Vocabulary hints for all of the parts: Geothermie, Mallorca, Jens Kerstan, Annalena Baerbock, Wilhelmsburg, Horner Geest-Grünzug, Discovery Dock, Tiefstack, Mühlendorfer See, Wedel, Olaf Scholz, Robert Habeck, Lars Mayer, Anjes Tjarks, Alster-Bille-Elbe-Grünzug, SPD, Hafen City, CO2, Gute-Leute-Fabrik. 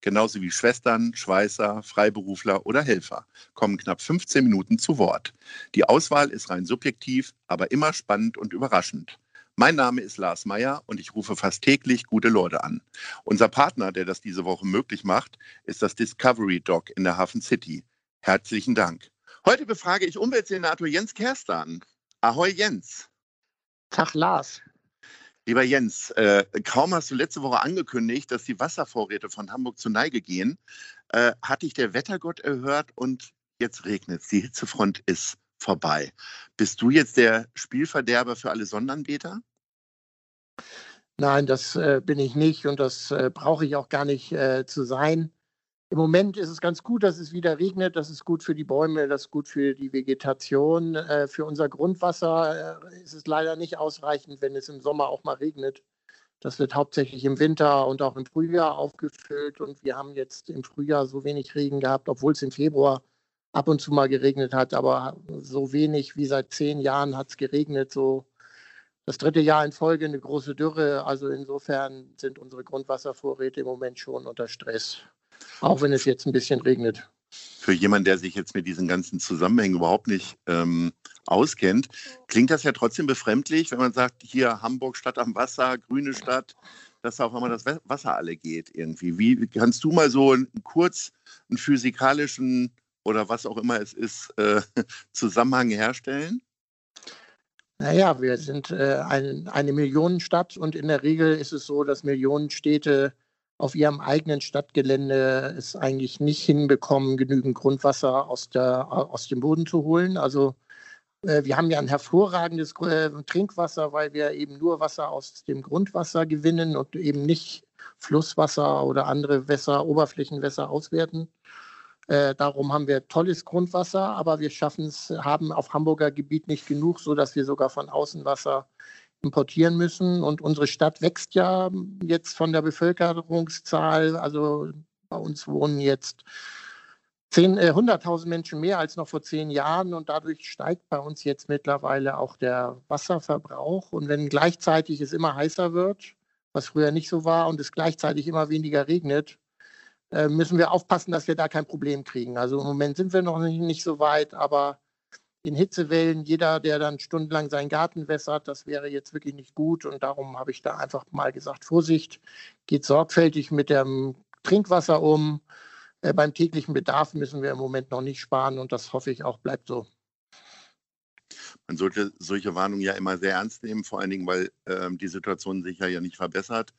Genauso wie Schwestern, Schweißer, Freiberufler oder Helfer kommen knapp 15 Minuten zu Wort. Die Auswahl ist rein subjektiv, aber immer spannend und überraschend. Mein Name ist Lars Mayer und ich rufe fast täglich gute Leute an. Unser Partner, der das diese Woche möglich macht, ist das Discovery Dock in der Hafen City. Herzlichen Dank. Heute befrage ich Umweltsenator Jens Kerstan. Ahoi Jens. Tag Lars. Lieber Jens, kaum hast du letzte Woche angekündigt, dass die Wasservorräte von Hamburg zur Neige gehen, hat dich der Wettergott erhört und jetzt regnet es. Die Hitzefront ist vorbei. Bist du jetzt der Spielverderber für alle Sonnenanbeter? Nein, das bin ich nicht und das brauche ich auch gar nicht zu sein. Im Moment ist es ganz gut, dass es wieder regnet. Das ist gut für die Bäume, das ist gut für die Vegetation. Für unser Grundwasser ist es leider nicht ausreichend, wenn es im Sommer auch mal regnet. Das wird hauptsächlich im Winter und auch im Frühjahr aufgefüllt. Und wir haben jetzt im Frühjahr so wenig Regen gehabt, obwohl es im Februar ab und zu mal geregnet hat. Aber so wenig wie seit 10 Jahren hat es geregnet. So das 3. Jahr in Folge eine große Dürre. Also insofern sind unsere Grundwasservorräte im Moment schon unter Stress. Auch wenn es jetzt ein bisschen regnet. Für jemanden, der sich jetzt mit diesen ganzen Zusammenhängen überhaupt nicht auskennt, klingt das ja trotzdem befremdlich, wenn man sagt, hier Hamburg, Stadt am Wasser, grüne Stadt, dass auch immer das Wasser alle geht irgendwie. Wie kannst du mal so einen physikalischen oder was auch immer es ist, Zusammenhang herstellen? Naja, wir sind eine Millionenstadt und in der Regel ist es so, dass Millionenstädte auf ihrem eigenen Stadtgelände ist eigentlich nicht hinbekommen, genügend Grundwasser aus dem Boden zu holen. Also wir haben ja ein hervorragendes Trinkwasser, weil wir eben nur Wasser aus dem Grundwasser gewinnen und eben nicht Flusswasser oder andere Wässer, Oberflächenwässer auswerten. Darum haben wir tolles Grundwasser, aber wir haben auf Hamburger Gebiet nicht genug, sodass wir sogar von außen Wasser importieren müssen. Und unsere Stadt wächst ja jetzt von der Bevölkerungszahl. Also bei uns wohnen jetzt 100.000 Menschen mehr als noch vor 10 Jahren. Und dadurch steigt bei uns jetzt mittlerweile auch der Wasserverbrauch. Und wenn gleichzeitig es immer heißer wird, was früher nicht so war, und es gleichzeitig immer weniger regnet, müssen wir aufpassen, dass wir da kein Problem kriegen. Also im Moment sind wir noch nicht so weit, aber in Hitzewellen, jeder, der dann stundenlang seinen Garten wässert, das wäre jetzt wirklich nicht gut. Und darum habe ich da einfach mal gesagt, Vorsicht, geht sorgfältig mit dem Trinkwasser um. Beim täglichen Bedarf müssen wir im Moment noch nicht sparen und das hoffe ich auch bleibt so. Man sollte solche Warnungen ja immer sehr ernst nehmen, vor allen Dingen, weil die Situation sich ja nicht verbessert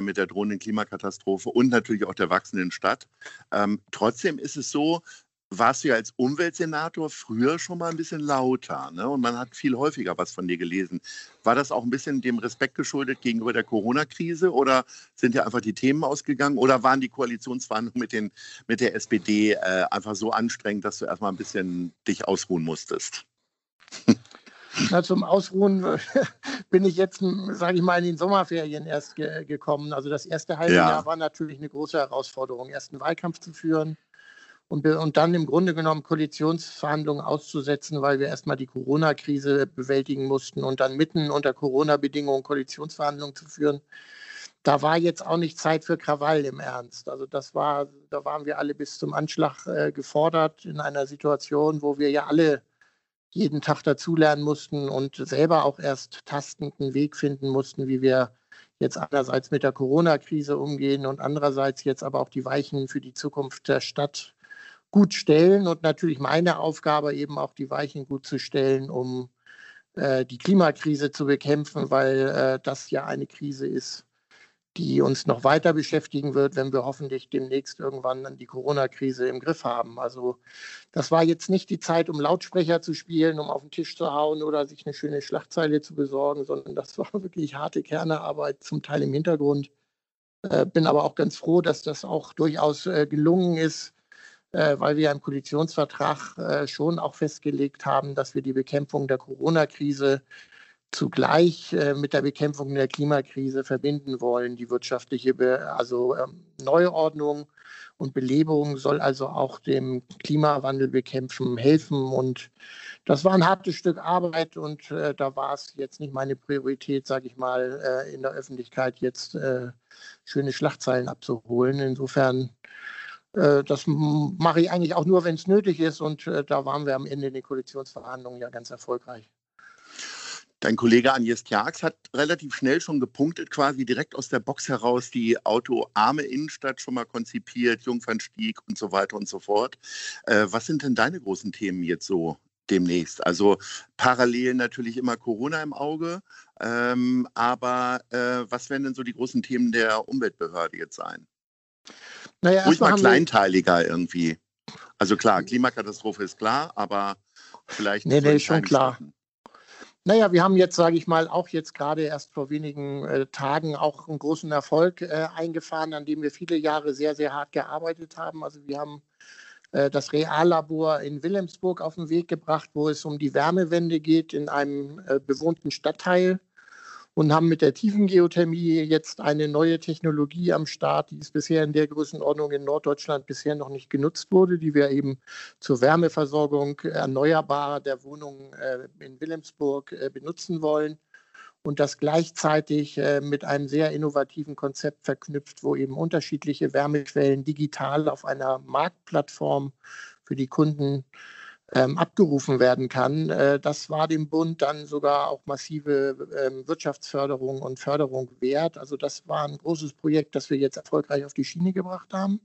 mit der drohenden Klimakatastrophe und natürlich auch der wachsenden Stadt. Trotzdem ist es so, warst du ja als Umweltsenator früher schon mal ein bisschen lauter, ne? Und man hat viel häufiger was von dir gelesen. War das auch ein bisschen dem Respekt geschuldet gegenüber der Corona-Krise oder sind ja einfach die Themen ausgegangen oder waren die Koalitionsverhandlungen mit der SPD einfach so anstrengend, dass du erstmal ein bisschen dich ausruhen musstest? Na, zum Ausruhen bin ich jetzt, sage ich mal, in den Sommerferien erst gekommen. Also das erste halbe Jahr war natürlich eine große Herausforderung, erst einen Wahlkampf zu führen. Und dann im Grunde genommen Koalitionsverhandlungen auszusetzen, weil wir erstmal die Corona-Krise bewältigen mussten und dann mitten unter Corona-Bedingungen Koalitionsverhandlungen zu führen. Da war jetzt auch nicht Zeit für Krawall im Ernst. Also da waren wir alle bis zum Anschlag gefordert in einer Situation, wo wir ja alle jeden Tag dazulernen mussten und selber auch erst tastenden Weg finden mussten, wie wir jetzt einerseits mit der Corona-Krise umgehen und andererseits jetzt aber auch die Weichen für die Zukunft der Stadt gut stellen und natürlich meine Aufgabe eben auch die Weichen gut zu stellen, um die Klimakrise zu bekämpfen, weil das ja eine Krise ist, die uns noch weiter beschäftigen wird, wenn wir hoffentlich demnächst irgendwann dann die Corona-Krise im Griff haben. Also das war jetzt nicht die Zeit, um Lautsprecher zu spielen, um auf den Tisch zu hauen oder sich eine schöne Schlagzeile zu besorgen, sondern das war wirklich harte Kernearbeit, zum Teil im Hintergrund. Bin aber auch ganz froh, dass das auch durchaus gelungen ist, weil wir im Koalitionsvertrag schon auch festgelegt haben, dass wir die Bekämpfung der Corona-Krise zugleich mit der Bekämpfung der Klimakrise verbinden wollen. Die wirtschaftliche Neuordnung und Belebung soll also auch dem Klimawandel bekämpfen helfen. Und das war ein hartes Stück Arbeit und da war es jetzt nicht meine Priorität, sage ich mal, in der Öffentlichkeit jetzt schöne Schlagzeilen abzuholen. Insofern, das mache ich eigentlich auch nur, wenn es nötig ist. Und da waren wir am Ende in den Koalitionsverhandlungen ja ganz erfolgreich. Dein Kollege Anjes Tjarks hat relativ schnell schon gepunktet, quasi direkt aus der Box heraus die autoarme Innenstadt schon mal konzipiert, Jungfernstieg und so weiter und so fort. Was sind denn deine großen Themen jetzt so demnächst? Also parallel natürlich immer Corona im Auge, aber was werden denn so die großen Themen der Umweltbehörde jetzt sein? Naja, ruhig mal kleinteiliger irgendwie. Also klar, Klimakatastrophe ist klar, aber vielleicht... Nee, schon klar. Sachen. Naja, wir haben jetzt, sage ich mal, auch jetzt gerade erst vor wenigen Tagen auch einen großen Erfolg eingefahren, an dem wir viele Jahre sehr, sehr hart gearbeitet haben. Also wir haben das Reallabor in Wilhelmsburg auf den Weg gebracht, wo es um die Wärmewende geht in einem bewohnten Stadtteil und haben mit der tiefen Geothermie jetzt eine neue Technologie am Start, die es bisher in der Größenordnung in Norddeutschland bisher noch nicht genutzt wurde, die wir eben zur Wärmeversorgung erneuerbar der Wohnungen in Wilhelmsburg benutzen wollen und das gleichzeitig mit einem sehr innovativen Konzept verknüpft, wo eben unterschiedliche Wärmequellen digital auf einer Marktplattform für die Kunden abgerufen werden kann. Das war dem Bund dann sogar auch massive Wirtschaftsförderung und Förderung wert. Also das war ein großes Projekt, das wir jetzt erfolgreich auf die Schiene gebracht haben.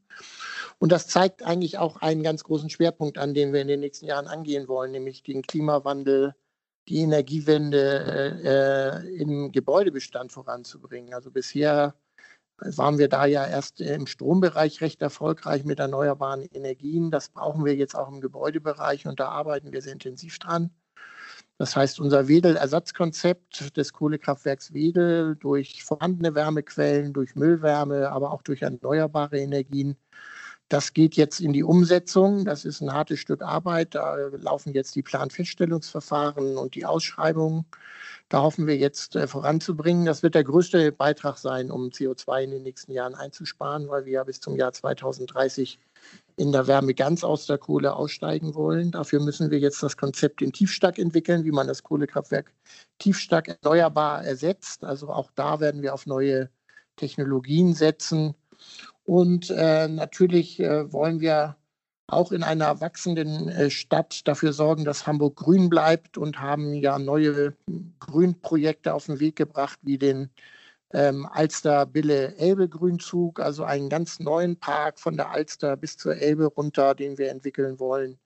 Und das zeigt eigentlich auch einen ganz großen Schwerpunkt an, den wir in den nächsten Jahren angehen wollen, nämlich den Klimawandel, die Energiewende im Gebäudebestand voranzubringen. Also bisher waren wir da ja erst im Strombereich recht erfolgreich mit erneuerbaren Energien. Das brauchen wir jetzt auch im Gebäudebereich und da arbeiten wir sehr intensiv dran. Das heißt, unser Wedel-Ersatzkonzept des Kohlekraftwerks Wedel durch vorhandene Wärmequellen, durch Müllwärme, aber auch durch erneuerbare Energien, das geht jetzt in die Umsetzung. Das ist ein hartes Stück Arbeit. Da laufen jetzt die Planfeststellungsverfahren und die Ausschreibungen. Da hoffen wir jetzt voranzubringen. Das wird der größte Beitrag sein, um CO2 in den nächsten Jahren einzusparen, weil wir ja bis zum Jahr 2030 in der Wärme ganz aus der Kohle aussteigen wollen. Dafür müssen wir jetzt das Konzept in Tiefstack entwickeln, wie man das Kohlekraftwerk Tiefstack erneuerbar ersetzt. Also auch da werden wir auf neue Technologien setzen. Und natürlich wollen wir auch in einer wachsenden Stadt dafür sorgen, dass Hamburg grün bleibt und haben ja neue Grünprojekte auf den Weg gebracht, wie den Alster-Bille-Elbe-Grünzug, also einen ganz neuen Park von der Alster bis zur Elbe runter, den wir entwickeln wollen.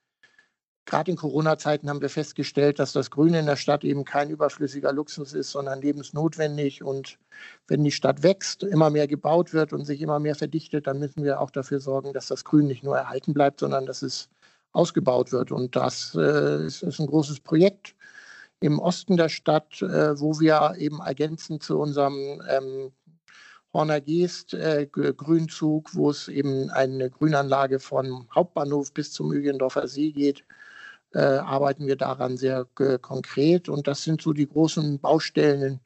Gerade in Corona-Zeiten haben wir festgestellt, dass das Grün in der Stadt eben kein überflüssiger Luxus ist, sondern lebensnotwendig. Und wenn die Stadt wächst, immer mehr gebaut wird und sich immer mehr verdichtet, dann müssen wir auch dafür sorgen, dass das Grün nicht nur erhalten bleibt, sondern dass es ausgebaut wird. Und das ist ein großes Projekt im Osten der Stadt, wo wir eben ergänzend zu unserem Horner Geest-Grünzug, wo es eben eine Grünanlage vom Hauptbahnhof bis zum Mühlendorfer See geht, arbeiten wir daran sehr konkret. Und das sind so die großen Baustellen,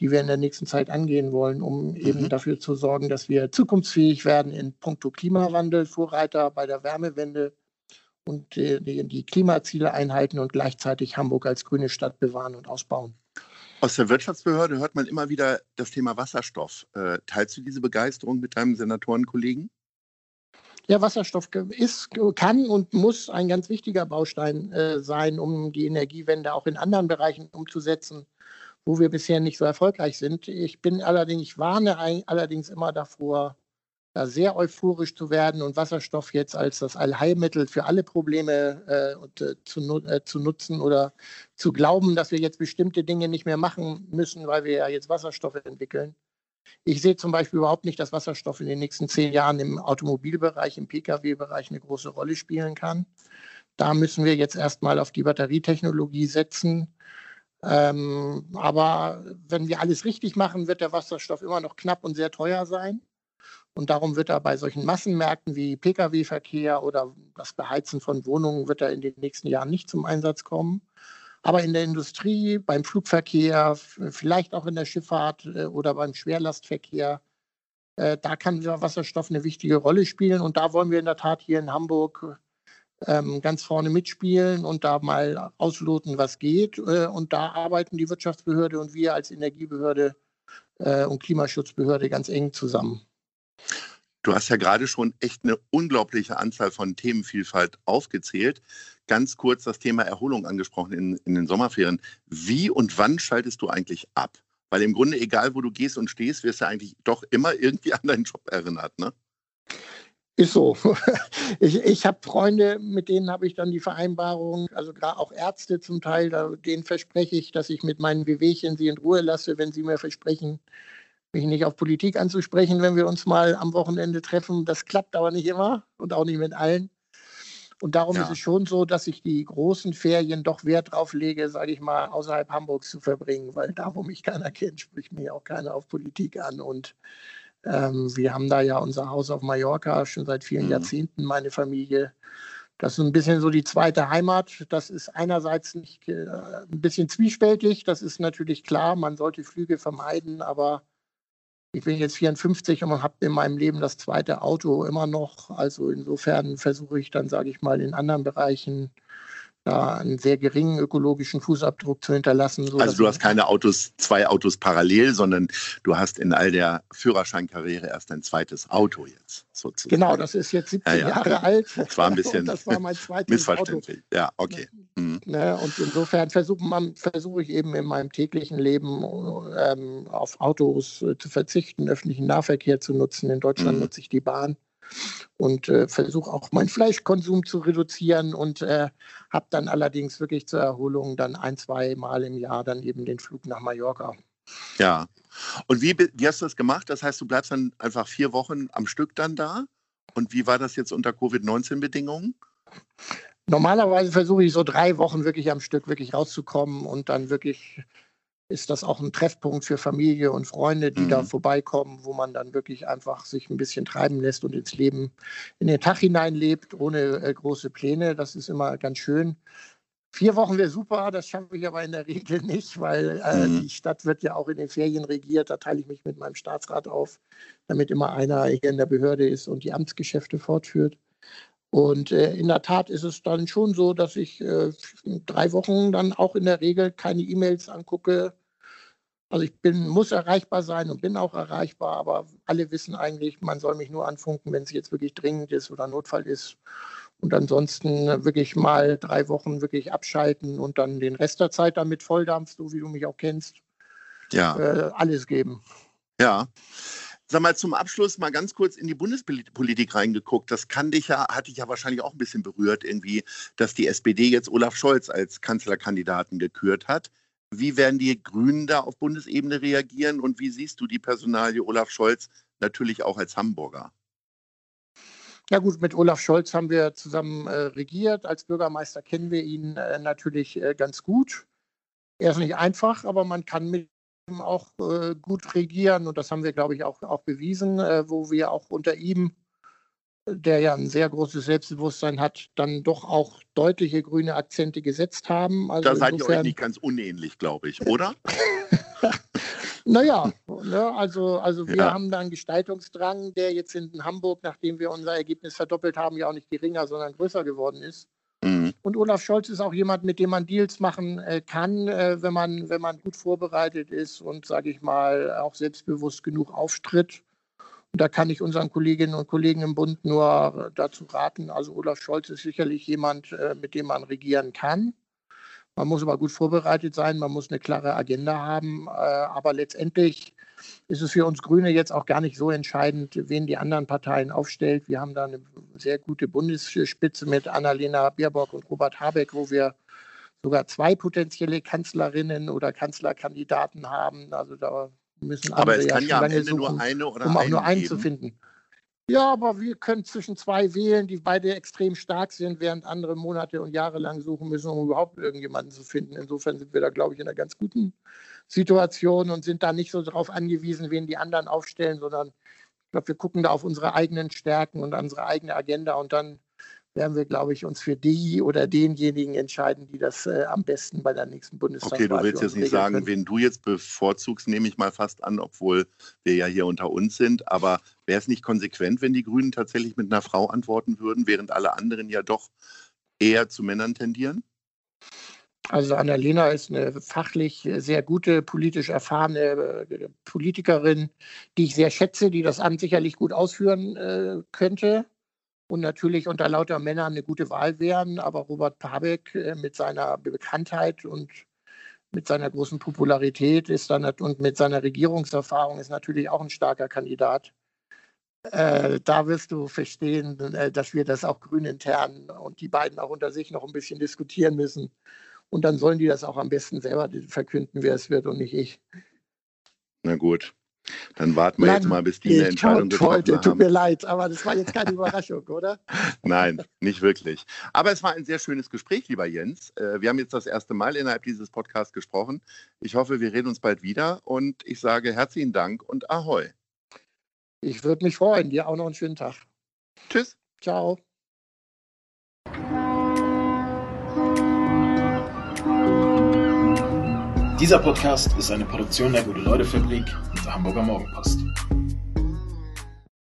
die wir in der nächsten Zeit angehen wollen, um eben dafür zu sorgen, dass wir zukunftsfähig werden in puncto Klimawandel, Vorreiter bei der Wärmewende und die Klimaziele einhalten und gleichzeitig Hamburg als grüne Stadt bewahren und ausbauen. Aus der Wirtschaftsbehörde hört man immer wieder das Thema Wasserstoff. Teilst du diese Begeisterung mit deinem Senatorenkollegen? Ja, Wasserstoff ist, kann und muss ein ganz wichtiger Baustein sein, um die Energiewende auch in anderen Bereichen umzusetzen, wo wir bisher nicht so erfolgreich sind. Ich warne allerdings immer davor, da sehr euphorisch zu werden und Wasserstoff jetzt als das Allheilmittel für alle Probleme zu nutzen oder zu glauben, dass wir jetzt bestimmte Dinge nicht mehr machen müssen, weil wir ja jetzt Wasserstoff entwickeln. Ich sehe zum Beispiel überhaupt nicht, dass Wasserstoff in den nächsten 10 Jahren im Automobilbereich, im Pkw-Bereich eine große Rolle spielen kann. Da müssen wir jetzt erstmal auf die Batterietechnologie setzen. Aber wenn wir alles richtig machen, wird der Wasserstoff immer noch knapp und sehr teuer sein. Und darum wird er bei solchen Massenmärkten wie Pkw-Verkehr oder das Beheizen von Wohnungen wird er in den nächsten Jahren nicht zum Einsatz kommen. Aber in der Industrie, beim Flugverkehr, vielleicht auch in der Schifffahrt oder beim Schwerlastverkehr, da kann Wasserstoff eine wichtige Rolle spielen. Und da wollen wir in der Tat hier in Hamburg ganz vorne mitspielen und da mal ausloten, was geht. Und da arbeiten die Wirtschaftsbehörde und wir als Energiebehörde und Klimaschutzbehörde ganz eng zusammen. Du hast ja gerade schon echt eine unglaubliche Anzahl von Themenvielfalt aufgezählt. Ganz kurz das Thema Erholung angesprochen in den Sommerferien. Wie und wann schaltest du eigentlich ab? Weil im Grunde, egal wo du gehst und stehst, wirst du eigentlich doch immer irgendwie an deinen Job erinnert, ne? Ist so. Ich habe Freunde, mit denen habe ich dann die Vereinbarung, also gerade auch Ärzte zum Teil, denen verspreche ich, dass ich mit meinen Wehwehchen sie in Ruhe lasse, wenn sie mir versprechen, mich nicht auf Politik anzusprechen, wenn wir uns mal am Wochenende treffen. Das klappt aber nicht immer und auch nicht mit allen. Und darum ist es schon so, dass ich die großen Ferien doch Wert drauf lege, sage ich mal, außerhalb Hamburgs zu verbringen, weil da, wo mich keiner kennt, spricht mir auch keiner auf Politik an. Und wir haben da ja unser Haus auf Mallorca, schon seit vielen Jahrzehnten, meine Familie. Das ist ein bisschen so die zweite Heimat. Das ist einerseits nicht, ein bisschen zwiespältig, das ist natürlich klar, man sollte Flüge vermeiden, aber ich bin jetzt 54 und habe in meinem Leben das zweite Auto immer noch. Also insofern versuche ich dann, sage ich mal, in anderen Bereichen da einen sehr geringen ökologischen Fußabdruck zu hinterlassen. Also du hast keine Autos, zwei Autos parallel, sondern du hast in all der Führerscheinkarriere erst ein zweites Auto jetzt sozusagen. Genau, das ist jetzt 17 Jahre alt. Das war ein bisschen und das war mein zweites missverständlich. Auto. Ja, okay. Mhm. Und insofern versuche ich eben in meinem täglichen Leben auf Autos zu verzichten, öffentlichen Nahverkehr zu nutzen. In Deutschland nutze ich die Bahn. Und versuche auch meinen Fleischkonsum zu reduzieren und habe dann allerdings wirklich zur Erholung dann ein-, zweimal im Jahr dann eben den Flug nach Mallorca. Ja, und wie hast du das gemacht? Das heißt, du bleibst dann einfach 4 Wochen am Stück dann da? Und wie war das jetzt unter Covid-19-Bedingungen? Normalerweise versuche ich so 3 Wochen wirklich am Stück wirklich rauszukommen und dann wirklich... ist das auch ein Treffpunkt für Familie und Freunde, die da vorbeikommen, wo man dann wirklich einfach sich ein bisschen treiben lässt und ins Leben, in den Tag hineinlebt, ohne große Pläne. Das ist immer ganz schön. 4 Wochen wäre super, das schaffe ich aber in der Regel nicht, weil die Stadt wird ja auch in den Ferien regiert. Da teile ich mich mit meinem Staatsrat auf, damit immer einer hier in der Behörde ist und die Amtsgeschäfte fortführt. Und in der Tat ist es dann schon so, dass ich 3 Wochen dann auch in der Regel keine E-Mails angucke. Also ich muss erreichbar sein und bin auch erreichbar, aber alle wissen eigentlich, man soll mich nur anfunken, wenn es jetzt wirklich dringend ist oder Notfall ist. Und ansonsten wirklich mal 3 Wochen wirklich abschalten und dann den Rest der Zeit damit Volldampf, so wie du mich auch kennst, alles geben. Ja. Sag mal, zum Abschluss mal ganz kurz in die Bundespolitik reingeguckt. Das hat dich ja wahrscheinlich auch ein bisschen berührt irgendwie, dass die SPD jetzt Olaf Scholz als Kanzlerkandidaten gekürt hat. Wie werden die Grünen da auf Bundesebene reagieren und wie siehst du die Personalie Olaf Scholz natürlich auch als Hamburger? Ja gut, mit Olaf Scholz haben wir zusammen regiert. Als Bürgermeister kennen wir ihn natürlich ganz gut. Er ist nicht einfach, aber man kann mit auch gut regieren und das haben wir, glaube ich, auch bewiesen, wo wir auch unter ihm, der ja ein sehr großes Selbstbewusstsein hat, dann doch auch deutliche grüne Akzente gesetzt haben. Also da seid ihr euch nicht ganz unähnlich, glaube ich, oder? Naja, ne, also wir haben da einen Gestaltungsdrang, der jetzt in Hamburg, nachdem wir unser Ergebnis verdoppelt haben, ja auch nicht geringer, sondern größer geworden ist. Und Olaf Scholz ist auch jemand, mit dem man Deals machen kann, wenn man gut vorbereitet ist und, sage ich mal, auch selbstbewusst genug auftritt. Und da kann ich unseren Kolleginnen und Kollegen im Bund nur dazu raten, also Olaf Scholz ist sicherlich jemand, mit dem man regieren kann. Man muss aber gut vorbereitet sein, man muss eine klare Agenda haben, aber letztendlich ist es für uns Grüne jetzt auch gar nicht so entscheidend, wen die anderen Parteien aufstellt. Wir haben da eine sehr gute Bundesspitze mit Annalena Baerbock und Robert Habeck, wo wir sogar 2 potenzielle Kanzlerinnen oder Kanzlerkandidaten haben. Also da müssen andere aber es kann ja am Ende suchen, nur eine oder um auch nur einen zu finden. Ja, aber wir können zwischen 2 wählen, die beide extrem stark sind, während andere Monate und Jahre lang suchen müssen, um überhaupt irgendjemanden zu finden. Insofern sind wir da, glaube ich, in einer ganz guten Situation und sind da nicht so darauf angewiesen, wen die anderen aufstellen, sondern ich glaube, wir gucken da auf unsere eigenen Stärken und unsere eigene Agenda und dann werden wir, glaube ich, uns für die oder denjenigen entscheiden, die das am besten bei der nächsten Bundestagswahl. Okay, du willst jetzt nicht sagen, wen du jetzt bevorzugst, nehme ich mal fast an, obwohl wir ja hier unter uns sind. Aber wäre es nicht konsequent, wenn die Grünen tatsächlich mit einer Frau antworten würden, während alle anderen ja doch eher zu Männern tendieren? Also Annalena ist eine fachlich sehr gute, politisch erfahrene Politikerin, die ich sehr schätze, die das Amt sicherlich gut ausführen könnte. Und natürlich unter lauter Männern eine gute Wahl wären, aber Robert Habeck mit seiner Bekanntheit und mit seiner großen Popularität ist dann, und mit seiner Regierungserfahrung ist natürlich auch ein starker Kandidat. Da wirst du verstehen, dass wir das auch grün intern und die beiden auch unter sich noch ein bisschen diskutieren müssen. Und dann sollen die das auch am besten selber verkünden, wer es wird und nicht ich. Na gut. Dann warten wir jetzt mal, bis die eine Entscheidung getroffen haben. Tut mir leid, aber das war jetzt keine Überraschung, oder? Nein, nicht wirklich. Aber es war ein sehr schönes Gespräch, lieber Jens. Wir haben jetzt das erste Mal innerhalb dieses Podcasts gesprochen. Ich hoffe, wir reden uns bald wieder und ich sage herzlichen Dank und Ahoi. Ich würde mich freuen. Dir auch noch einen schönen Tag. Tschüss. Ciao. Dieser Podcast ist eine Produktion der Gute-Leute-Fabrik und der Hamburger Morgenpost.